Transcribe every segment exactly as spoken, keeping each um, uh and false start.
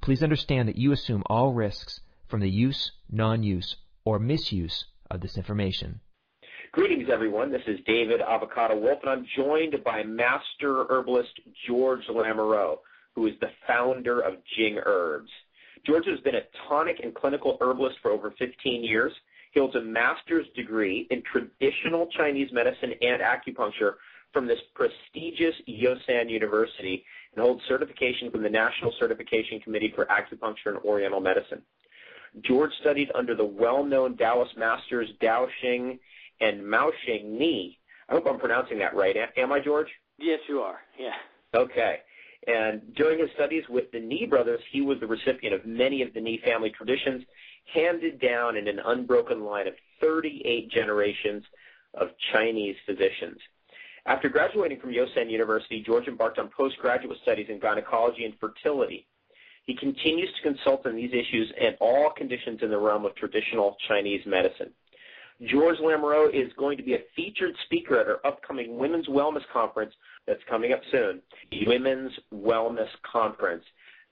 Please understand that you assume all risks from the use, non-use, or misuse of this information. Greetings, everyone. This is David Avocado Wolfe, and I'm joined by master herbalist George Lamoureux, who is the founder of Jing Herbs. George has been a tonic and clinical herbalist for over fifteen years. He holds a master's degree in traditional Chinese medicine and acupuncture from this prestigious Yosan University and holds certification from the National Certification Committee for Acupuncture and Oriental Medicine. George studied under the well-known Taoist masters Daoxing and Maoxing Ni. I hope I'm pronouncing that right. Am I, George? Yes, you are. Yeah. Okay. And during his studies with the Ni brothers, he was the recipient of many of the Ni family traditions, handed down in an unbroken line of thirty-eight generations of Chinese physicians. After graduating from Yosan University, George embarked on postgraduate studies in gynecology and fertility. He continues to consult on these issues and all conditions in the realm of traditional Chinese medicine. George Lamoureux is going to be a featured speaker at our upcoming Women's Wellness Conference that's coming up soon, women's wellness conference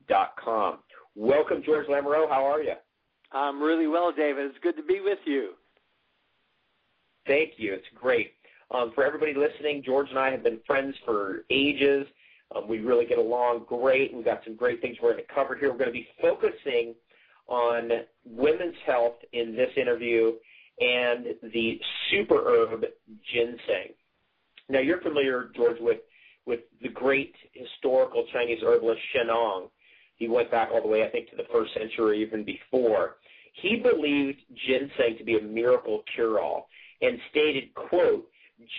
dot com. Welcome, George Lamoureux. How are you? I'm really well, David. It's good to be with you. Thank you. It's great. Um, for everybody listening, George and I have been friends for ages. Um, we really get along great. We've got some great things we're going to cover here. We're going to be focusing on women's health in this interview and the super herb ginseng. Now, you're familiar, George, with, with the great historical Chinese herbalist Shen Nong. He went back all the way, I think, to the first century, even before. He believed ginseng to be a miracle cure-all and stated, quote,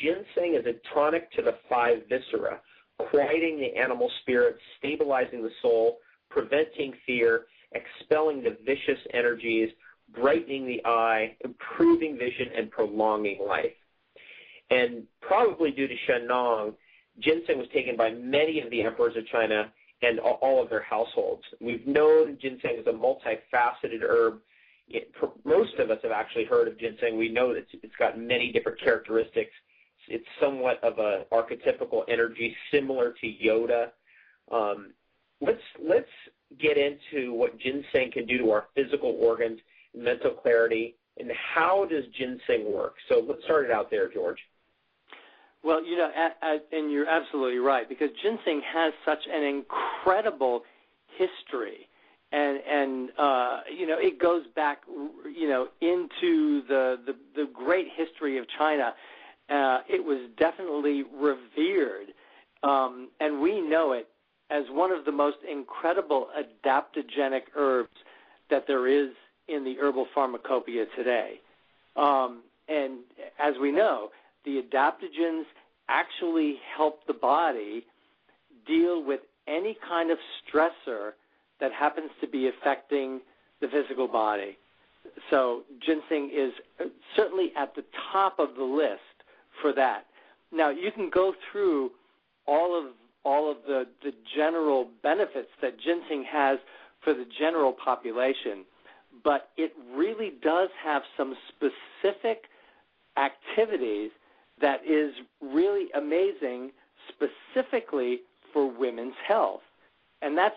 ginseng is a tonic to the five viscera, quieting the animal spirit, stabilizing the soul, preventing fear, expelling the vicious energies, brightening the eye, improving vision, and prolonging life. And probably due to Shen Nong, ginseng was taken by many of the emperors of China and all of their households. We've known ginseng is a multifaceted herb. It, most of us have actually heard of ginseng. We know that it's got many different characteristics. It's somewhat of an archetypical energy similar to Yoda. Um, let's, let's get into what ginseng can do to our physical organs, mental clarity, and how does ginseng work? So let's start it out there, George. Well, you know, at, at, and you're absolutely right, because ginseng has such an incredible history. And, and uh, you know, it goes back, you know, into the, the, the great history of China. Uh, it was definitely revered, um, and we know it as one of the most incredible adaptogenic herbs that there is in the herbal pharmacopoeia today. Um, and as we know, the adaptogens actually help the body deal with any kind of stressor that happens to be affecting the physical body. So ginseng is certainly at the top of the list for that. Now, you can go through all of all of the, the general benefits that ginseng has for the general population, but it really does have some specific activities that is really amazing specifically for women's health. And that's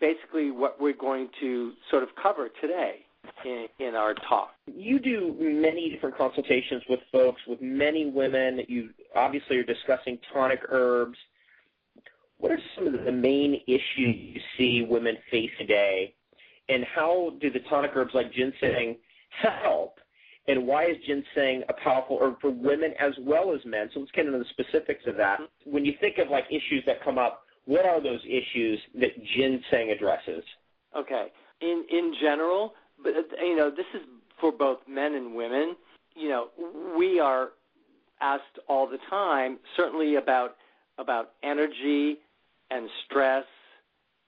basically what we're going to sort of cover today in, in our talk. You do many different consultations with folks, with many women. You obviously are discussing tonic herbs. What are some of the main issues you see women face today, and how do the tonic herbs like ginseng help, and why is ginseng a powerful herb for women as well as men? So let's get into the specifics of that. When you think of like issues that come up, what are those issues that ginseng addresses? Okay. In in general, but you know, this is for both men and women. You know, we are asked all the time, certainly about about energy and stress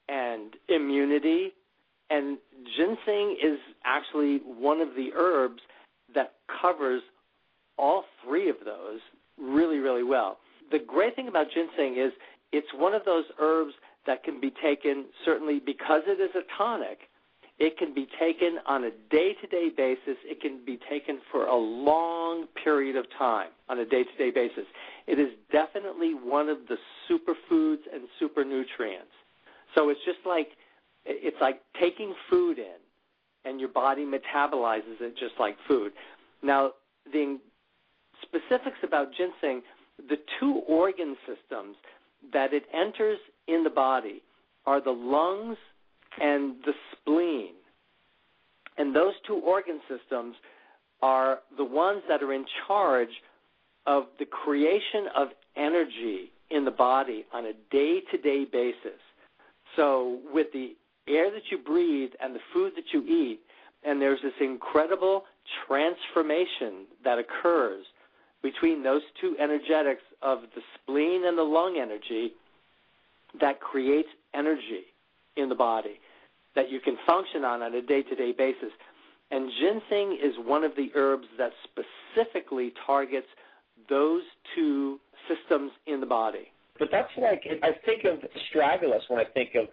and immunity, and ginseng is actually one of the herbs that covers all three of those really, really well. The great thing about ginseng is it's one of those herbs that can be taken, certainly because it is a tonic, it can be taken on a day-to-day basis. It can be taken for a long period of time on a day-to-day basis. It is definitely one of the superfoods and super nutrients. So it's just like, it's like taking food in, and your body metabolizes it just like food. Now, the specifics about ginseng, the two organ systems that it enters in the body are the lungs and the spleen. And those two organ systems are the ones that are in charge of the creation of energy in the body on a day-to-day basis. So with the air that you breathe and the food that you eat, and there's this incredible transformation that occurs between those two energetics of the spleen and the lung energy that creates energy in the body that you can function on on a day-to-day basis. And ginseng is one of the herbs that specifically targets those two systems in the body. But that's like, I think of astragalus when I think of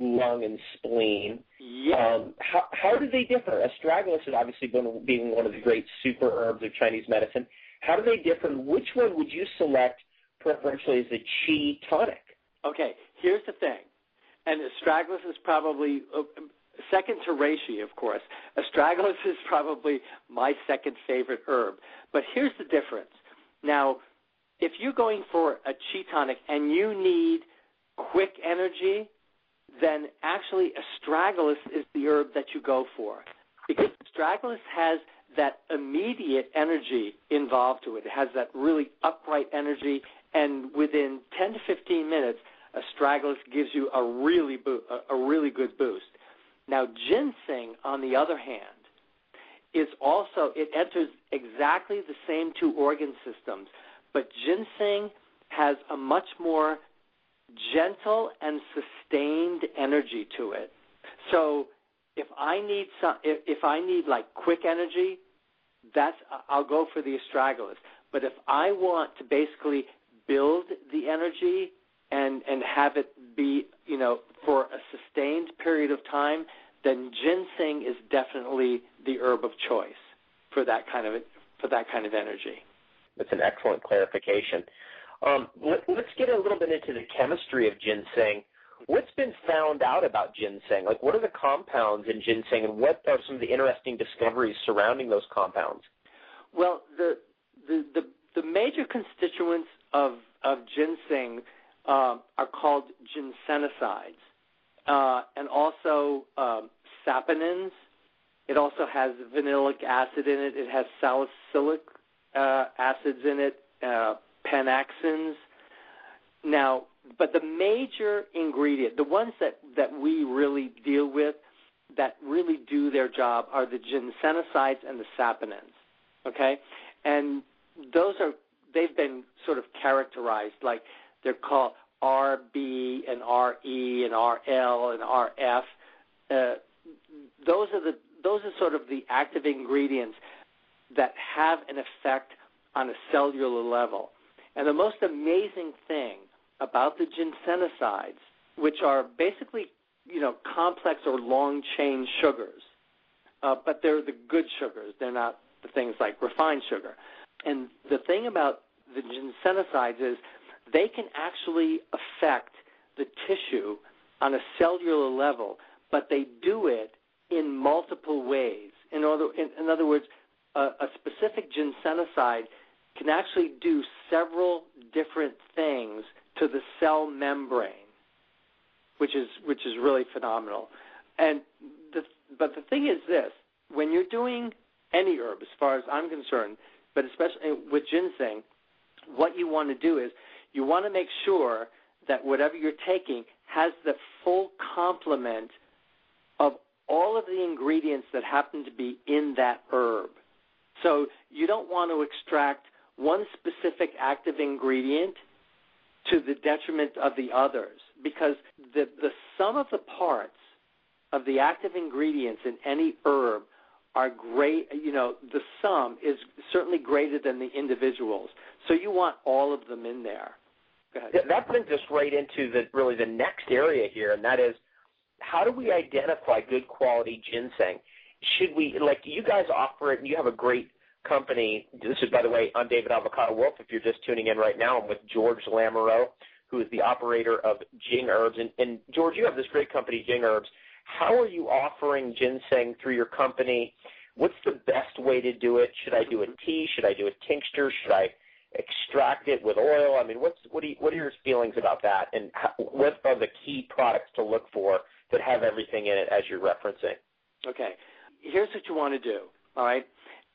lung and spleen. Yeah. Um, how, how do they differ? Astragalus is obviously being one of the great super herbs of Chinese medicine. How do they differ? Which one would you select preferentially as a qi tonic? Okay, here's the thing. And astragalus is probably, uh, second to reishi, of course. Astragalus is probably my second favorite herb. But here's the difference. Now, if you're going for a qi tonic and you need quick energy, then actually astragalus is the herb that you go for, because astragalus has that immediate energy involved to it. It has that really upright energy, and within ten to fifteen minutes, astragalus gives you a really bo- a really good boost. Now, ginseng, on the other hand, is also, it enters exactly the same two organ systems, but ginseng has a much more gentle and sustained energy to it. So if I need some, if, if I need like quick energy, that's I'll go for the astragalus. But if I want to basically build the energy and and have it be, you know, for a sustained period of time, then ginseng is definitely the herb of choice for that kind of for that kind of energy. That's an excellent clarification. Um, let, let's get a little bit into the chemistry of ginseng. What's been found out about ginseng? Like, what are the compounds in ginseng, and what are some of the interesting discoveries surrounding those compounds? Well, the the, the, the major constituents of, of ginseng uh, are called ginsenosides, uh, and also um, saponins. It also has vanillic acid in it. It has salicylic uh, acids in it. Uh, Panaxins. Now, but the major ingredient, the ones that, that we really deal with that really do their job, are the ginsenosides and the saponins, okay? And those are, they've been sort of characterized, like they're called R B and R E and R L and R F. Uh, those are the those are sort of the active ingredients that have an effect on a cellular level. And the most amazing thing about the ginsenosides, which are basically, you know, complex or long-chain sugars, uh, but they're the good sugars. They're not the things like refined sugar. And the thing about the ginsenosides is they can actually affect the tissue on a cellular level, but they do it in multiple ways. In other, in, in other words, a, a specific ginsenoside can actually do several different things to the cell membrane, which is which is really phenomenal. And the, but the thing is this: when you're doing any herb, as far as I'm concerned, but especially with ginseng, what you want to do is you want to make sure that whatever you're taking has the full complement of all of the ingredients that happen to be in that herb. So you don't want to extract one specific active ingredient to the detriment of the others, because the, the sum of the parts of the active ingredients in any herb are great, you know, the sum is certainly greater than the individuals. So you want all of them in there. Go ahead. That brings us right into the really the next area here, and that is how do we identify good quality ginseng? Should we, like you guys offer it, and you have a great company. This is, by the way, I'm David Avocado Wolfe. If you're just tuning in right now, I'm with George Lamoureux, who is the operator of Jing Herbs. And, and George, you have this great company, Jing Herbs. How are you offering ginseng through your company? What's the best way to do it? Should I do a tea? Should I do a tincture? Should I extract it with oil? I mean, what's what, do you, what are your feelings about that? And how, what are the key products to look for that have everything in it as you're referencing? Okay. Here's what you want to do, all right?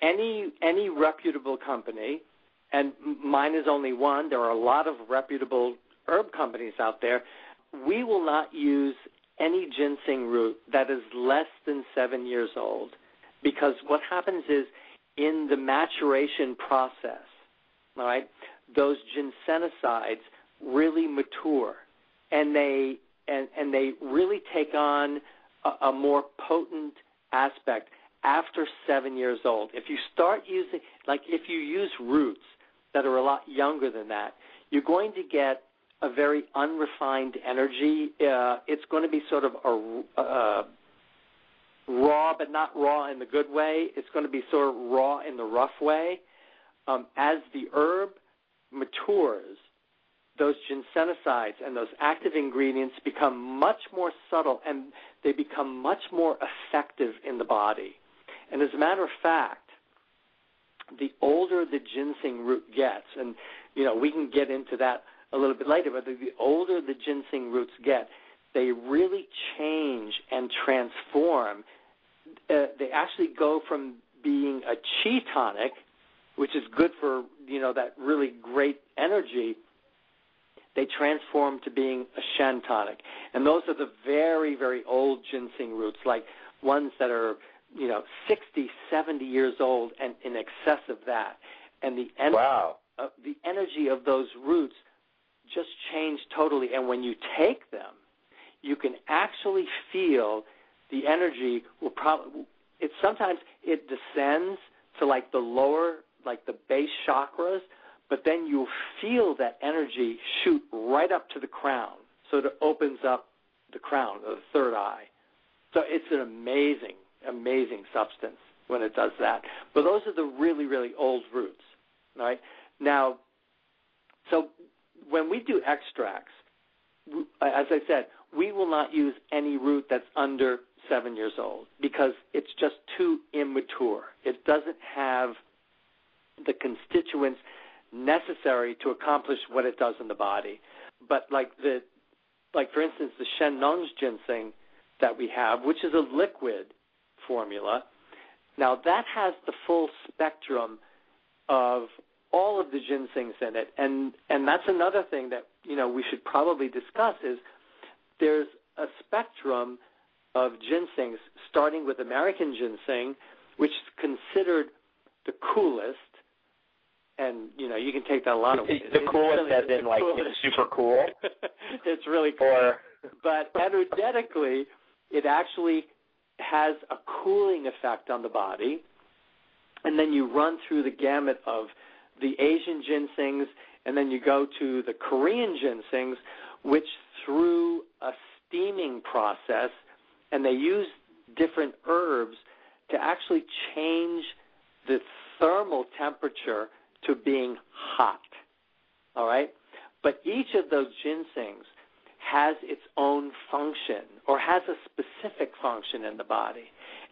Any any reputable company, and mine is only one. There are a lot of reputable herb companies out there. We will not use any ginseng root that is less than seven years old, because what happens is in the maturation process, all right, those ginsenosides really mature, and they and, and they really take on a, a more potent aspect after seven years old. If you start using, like if you use roots that are a lot younger than that, you're going to get a very unrefined energy. Uh, it's going to be sort of a, uh, raw, but not raw in the good way. It's going to be sort of raw in the rough way. Um, as the herb matures, those ginsenosides and those active ingredients become much more subtle, and they become much more effective in the body. And as a matter of fact, the older the ginseng root gets, and, you know, we can get into that a little bit later, but the older the ginseng roots get, they really change and transform. Uh, they actually go from being a qi tonic, which is good for, you know, that really great energy. They transform to being a Shen tonic. And those are the very, very old ginseng roots, like ones that are, you know, sixty, seventy years old and in excess of that. And the, en- wow. uh, the energy of those roots just change totally. And when you take them, you can actually feel the energy will probably, it sometimes it descends to like the lower, like the base chakras, but then you'll feel that energy shoot right up to the crown. So it opens up the crown, the third eye. So it's an amazing, amazing substance when it does that. But those are the really, really old roots, all right? Now, so when we do extracts, as I said, we will not use any root that's under seven years old because it's just too immature. It doesn't have the constituents necessary to accomplish what it does in the body. But like the, like for instance, the Shen Nong's ginseng that we have, which is a liquid formula, now that has the full spectrum of all of the ginsengs in it. And, and that's another thing that, you know, we should probably discuss is there's a spectrum of ginsengs, starting with American ginseng, which is considered the coolest. And, you know, you can take that a lot of ways. The coolest really, as in, like, coolest. It's super cool? It's really cool. Or... But energetically, it actually has a cooling effect on the body. And then you run through the gamut of the Asian ginsengs, and then you go to the Korean ginsengs, which through a steaming process, and they use different herbs to actually change the thermal temperature to being hot, all right? But each of those ginsengs has its own function or has a specific function in the body.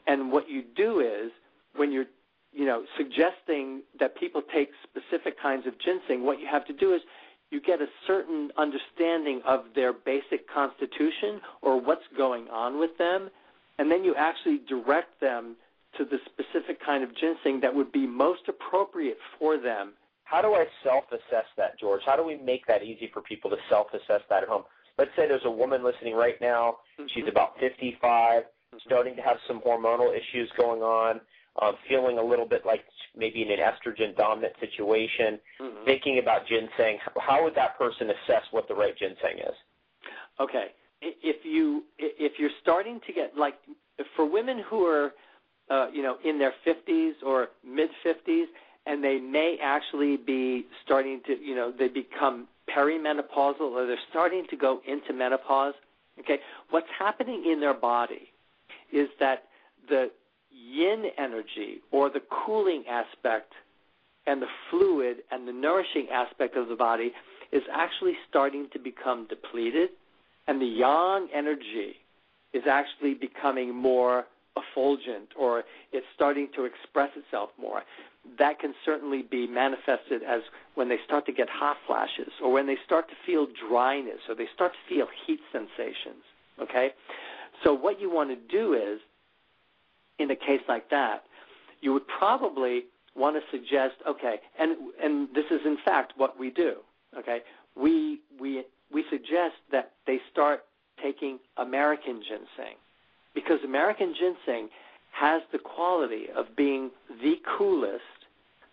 And what you do is when you're, you know, suggesting that people take specific kinds of ginseng, what you have to do is you get a certain understanding of their basic constitution or what's going on with them, and then you actually direct them to the specific kind of ginseng that would be most appropriate for them. How do I self-assess that, George? How do we make that easy for people to self-assess that at home? Let's say there's a woman listening right now. Mm-hmm. She's about fifty-five, mm-hmm. starting to have some hormonal issues going on, uh, feeling a little bit like maybe in an estrogen-dominant situation, mm-hmm. thinking about ginseng. How would that person assess what the right ginseng is? Okay, if you if you're starting to get, like, for women who are uh, you know, in their fifties or mid fifties, and they may actually be starting to, you know, they become perimenopausal, or they're starting to go into menopause. Okay, what's happening in their body is that the yin energy, or the cooling aspect and the fluid and the nourishing aspect of the body, is actually starting to become depleted, and the yang energy is actually becoming more effulgent, or it's starting to express itself more. That can certainly be manifested as when they start to get hot flashes, or when they start to feel dryness, or they start to feel heat sensations, okay? So what you want to do is, in a case like that, you would probably want to suggest, okay, and and this is in fact what we do, okay? We, we, we suggest that they start taking American ginseng, because American ginseng has the quality of being the coolest,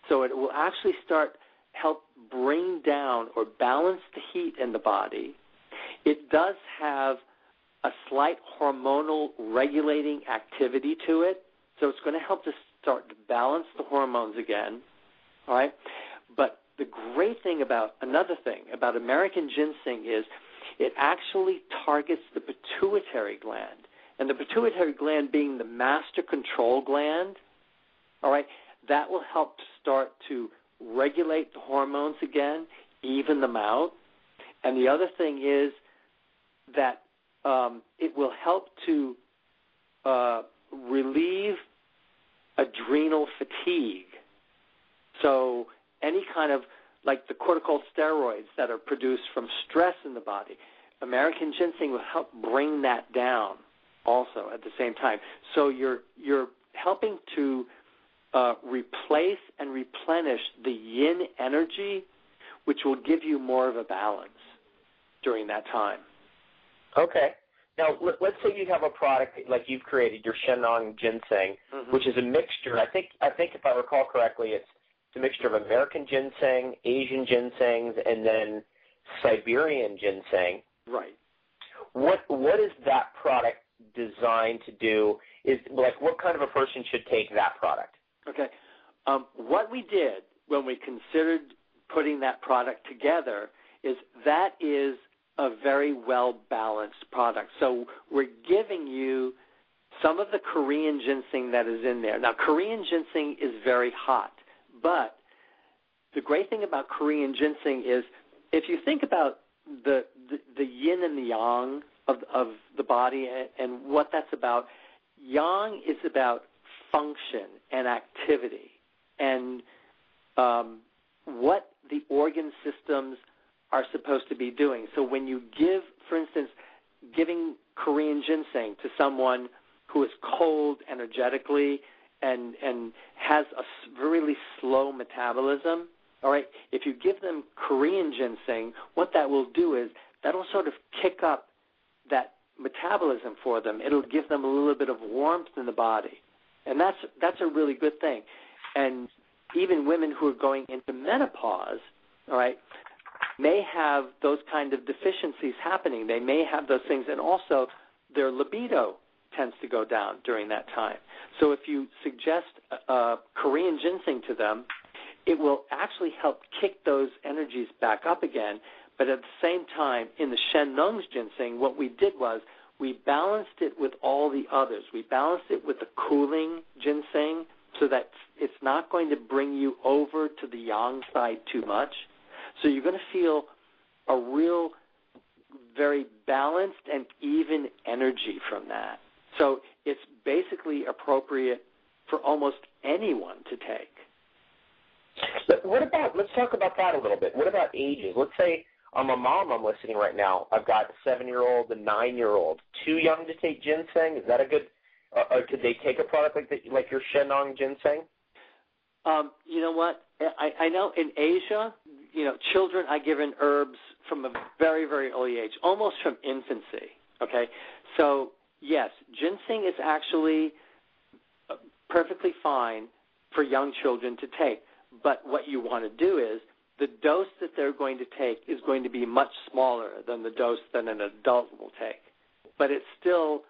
so it will actually start help bring down or balance the heat in the body. It does have a slight hormonal regulating activity to it, so it's going to help to start to balance the hormones again, all right? But the great thing about, another thing about American ginseng is it actually targets the pituitary gland, and the pituitary gland being the master control gland, all right, that will help start to regulate the hormones again, even them out. And the other thing is that um, it will help to uh, relieve adrenal fatigue. So any kind of, like the corticosteroids that are produced from stress in the body, American ginseng will help bring that down also at the same time. So you're you're helping to uh, replace and replenish the yin energy, which will give you more of a balance during that time. Okay. Now, let's say you have a product like you've created, your Shen Nong ginseng, mm-hmm. which is a mixture. I think I think if I recall correctly, it's, it's a mixture of American ginseng, Asian ginsengs, and then Siberian ginseng. Right. What What is that product designed to do? Is, like, what kind of a person should take that product? Okay. Um, what we did when we considered putting that product together is that is a very well-balanced product. So we're giving you some of the Korean ginseng that is in there. Now, Korean ginseng is very hot, but the great thing about Korean ginseng is if you think about the, the, the yin and the yang Of, of the body and, and what that's about. Yang is about function and activity and um, what the organ systems are supposed to be doing. So when you give, for instance, giving Korean ginseng to someone who is cold energetically and, and has a really slow metabolism, all right, if you give them Korean ginseng, what that will do is that'll sort of kick up that metabolism for them. It'll give them a little bit of warmth in the body. And that's that's a really good thing. And even women who are going into menopause, all right, may have those kind of deficiencies happening. They may have those things, and also their libido tends to go down during that time. So if you suggest uh, Korean ginseng to them, it will actually help kick those energies back up again. But at the same time, in the Shen Nong's ginseng, what we did was we balanced it with all the others. We balanced it with the cooling ginseng so that it's not going to bring you over to the yang side too much. So you're going to feel a real very balanced and even energy from that. So it's basically appropriate for almost anyone to take. But what about, let's talk about that a little bit. What about ages? Let's say I'm a mom, I'm listening right now. I've got a seven-year-old, a nine-year-old. Too young to take ginseng? Is that a good, uh, could they take a product like the, like your Shen Nong ginseng? Um, you know what? I, I know in Asia, you know, children are given herbs from a very, very early age, almost from infancy, okay? So, yes, ginseng is actually perfectly fine for young children to take. But what you want to do is the dose that they're going to take is going to be much smaller than the dose that an adult will take. but it's still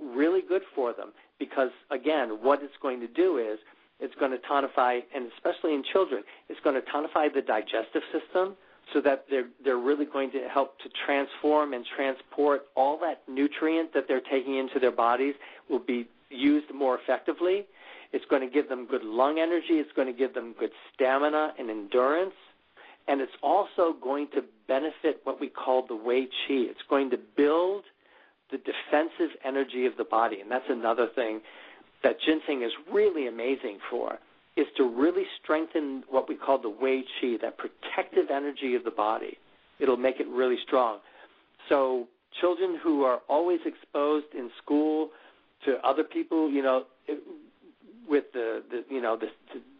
really good for them because, again, what it's going to do is it's going to tonify, and especially in children, it's going to tonify the digestive system so that they're, they're really going to help to transform and transport all that nutrient that they're taking into their bodies will be used more effectively. It's going to give them good lung energy. It's going to give them good stamina and endurance. And it's also going to benefit what we call the Wei Qi. It's going to build the defensive energy of the body. And that's another thing that ginseng is really amazing for, is to really strengthen what we call the Wei Qi, that protective energy of the body. It'll make it really strong. So children who are always exposed in school to other people, you know, it, with the, the you know the,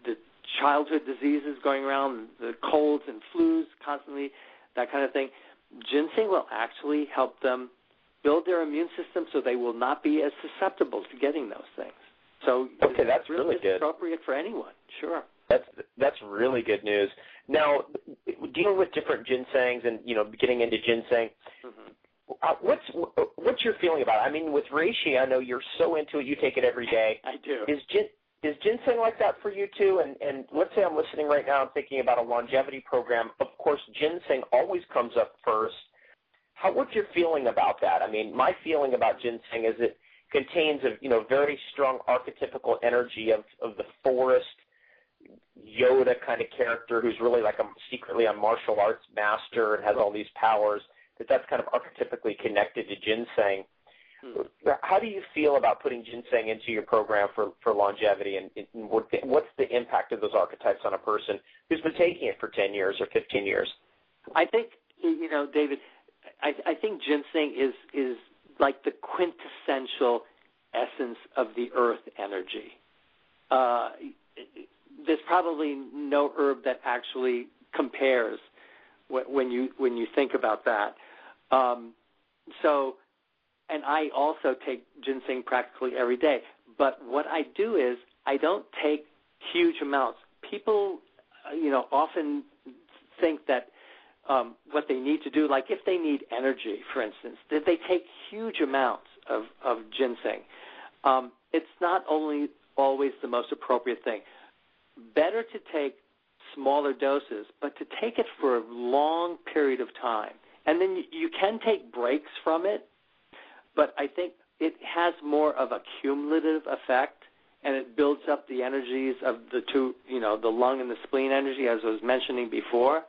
the childhood diseases going around, the colds and flus constantly, that kind of thing, ginseng will actually help them build their immune system so they will not be as susceptible to getting those things. So okay, that's really good. Appropriate for anyone, sure. That's that's really good news. Now, dealing with different ginsengs and you know getting into ginseng. Mm-hmm. Uh, what's what's your feeling about it? I mean, with reishi, I know you're so into it. You take it every day. I do. Is, gin, is ginseng like that for you, too? And, and let's say I'm listening right now. I'm thinking about a longevity program. Of course, ginseng always comes up first. How, what's your feeling about that? I mean, my feeling about ginseng is it contains a you know very strong archetypical energy of, of the forest Yoda kind of character who's really like a, secretly a martial arts master and has all these powers. That that's kind of archetypically connected to ginseng. Hmm. How do you feel about putting ginseng into your program for, for longevity, and, and what's the impact of those archetypes on a person who's been taking it for ten years or fifteen years? I think, you know, David, I, I think ginseng is, is like the quintessential essence of the earth energy. Uh, there's probably no herb that actually compares when you when you think about that. Um, so, and I also take ginseng practically every day. But what I do is I don't take huge amounts. People, you know, often think that um, what they need to do, like if they need energy, for instance, that they take huge amounts of, of ginseng. Um, it's not only always the most appropriate thing. Better to take smaller doses, but to take it for a long period of time. And then you, you can take breaks from it, but I think it has more of a cumulative effect, and it builds up the energies of the two, you know, the lung and the spleen energy, as I was mentioning before.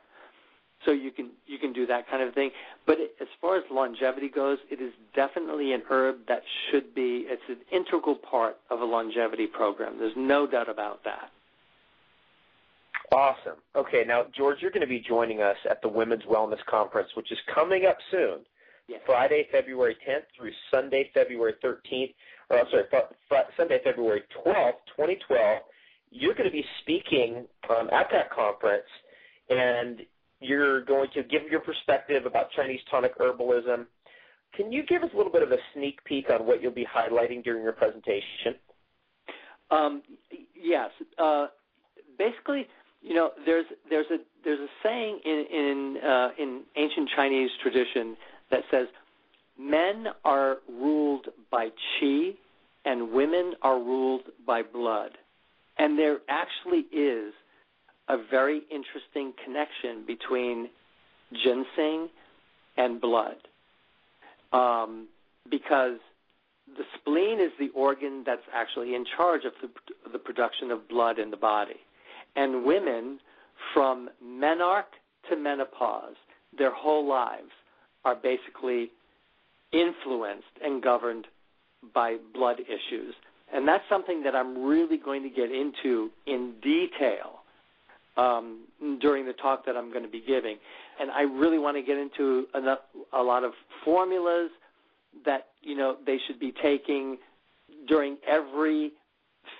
So you can you can do that kind of thing. But it, as far as longevity goes, it is definitely an herb that should be, it's an integral part of a longevity program. There's no doubt about that. Awesome. Okay, now, George, you're going to be joining us at the Women's Wellness Conference, which is coming up soon, yes. Friday, February tenth through Sunday, February thirteenth, or I'm sorry, Sunday, February twelfth, twenty twelve. You're going to be speaking um, at that conference, and you're going to give your perspective about Chinese tonic herbalism. Can you give us a little bit of a sneak peek on what you'll be highlighting during your presentation? Um, yes. Uh, basically, You know, there's there's a there's a saying in in, uh, in ancient Chinese tradition that says men are ruled by qi and women are ruled by blood, and there actually is a very interesting connection between ginseng and blood, um, because the spleen is the organ that's actually in charge of the, the production of blood in the body. And women, from menarche to menopause, their whole lives are basically influenced and governed by blood issues. And that's something that I'm really going to get into in detail um, during the talk that I'm going to be giving. And I really want to get into a lot of formulas that, you know, they should be taking during every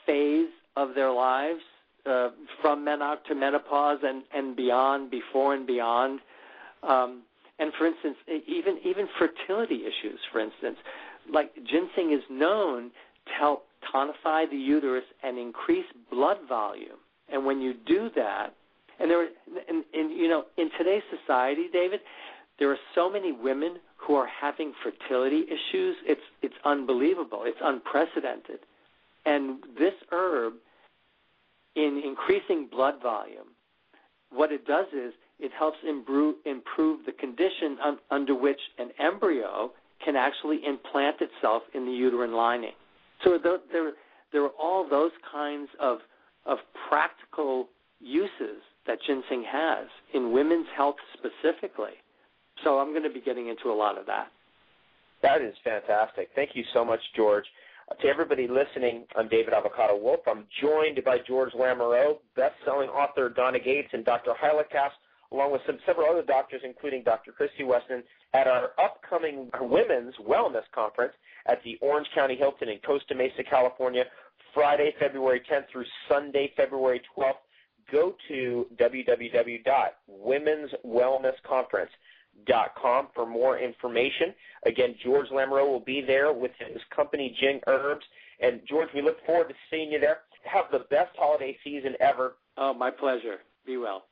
phase of their lives. Uh, from menarche to menopause and, and beyond, before and beyond. Um, and, for instance, even even fertility issues, for instance. Like ginseng is known to help tonify the uterus and increase blood volume. And when you do that, and, there, and, and you know, in today's society, David, there are so many women who are having fertility issues. It's it's unbelievable. It's unprecedented. And this herb, in increasing blood volume, what it does is it helps improve, improve the condition un, under which an embryo can actually implant itself in the uterine lining. So there, there, there are all those kinds of, of practical uses that ginseng has in women's health specifically. So I'm going to be getting into a lot of that. That is fantastic. Thank you so much, George. To everybody listening, I'm David Avocado Wolfe. I'm joined by George Lamoureux, best-selling author Donna Gates and Doctor Heilicaster, along with some several other doctors, including Doctor Christy Weston, at our upcoming Women's Wellness Conference at the Orange County Hilton in Costa Mesa, California, Friday, February tenth through Sunday, February twelfth. Go to w w w dot womens wellness conference dot com for more information. Again, George Lamoureux will be there with his company, Jing Herbs. And, George, we look forward to seeing you there. Have the best holiday season ever. Oh, my pleasure. Be well.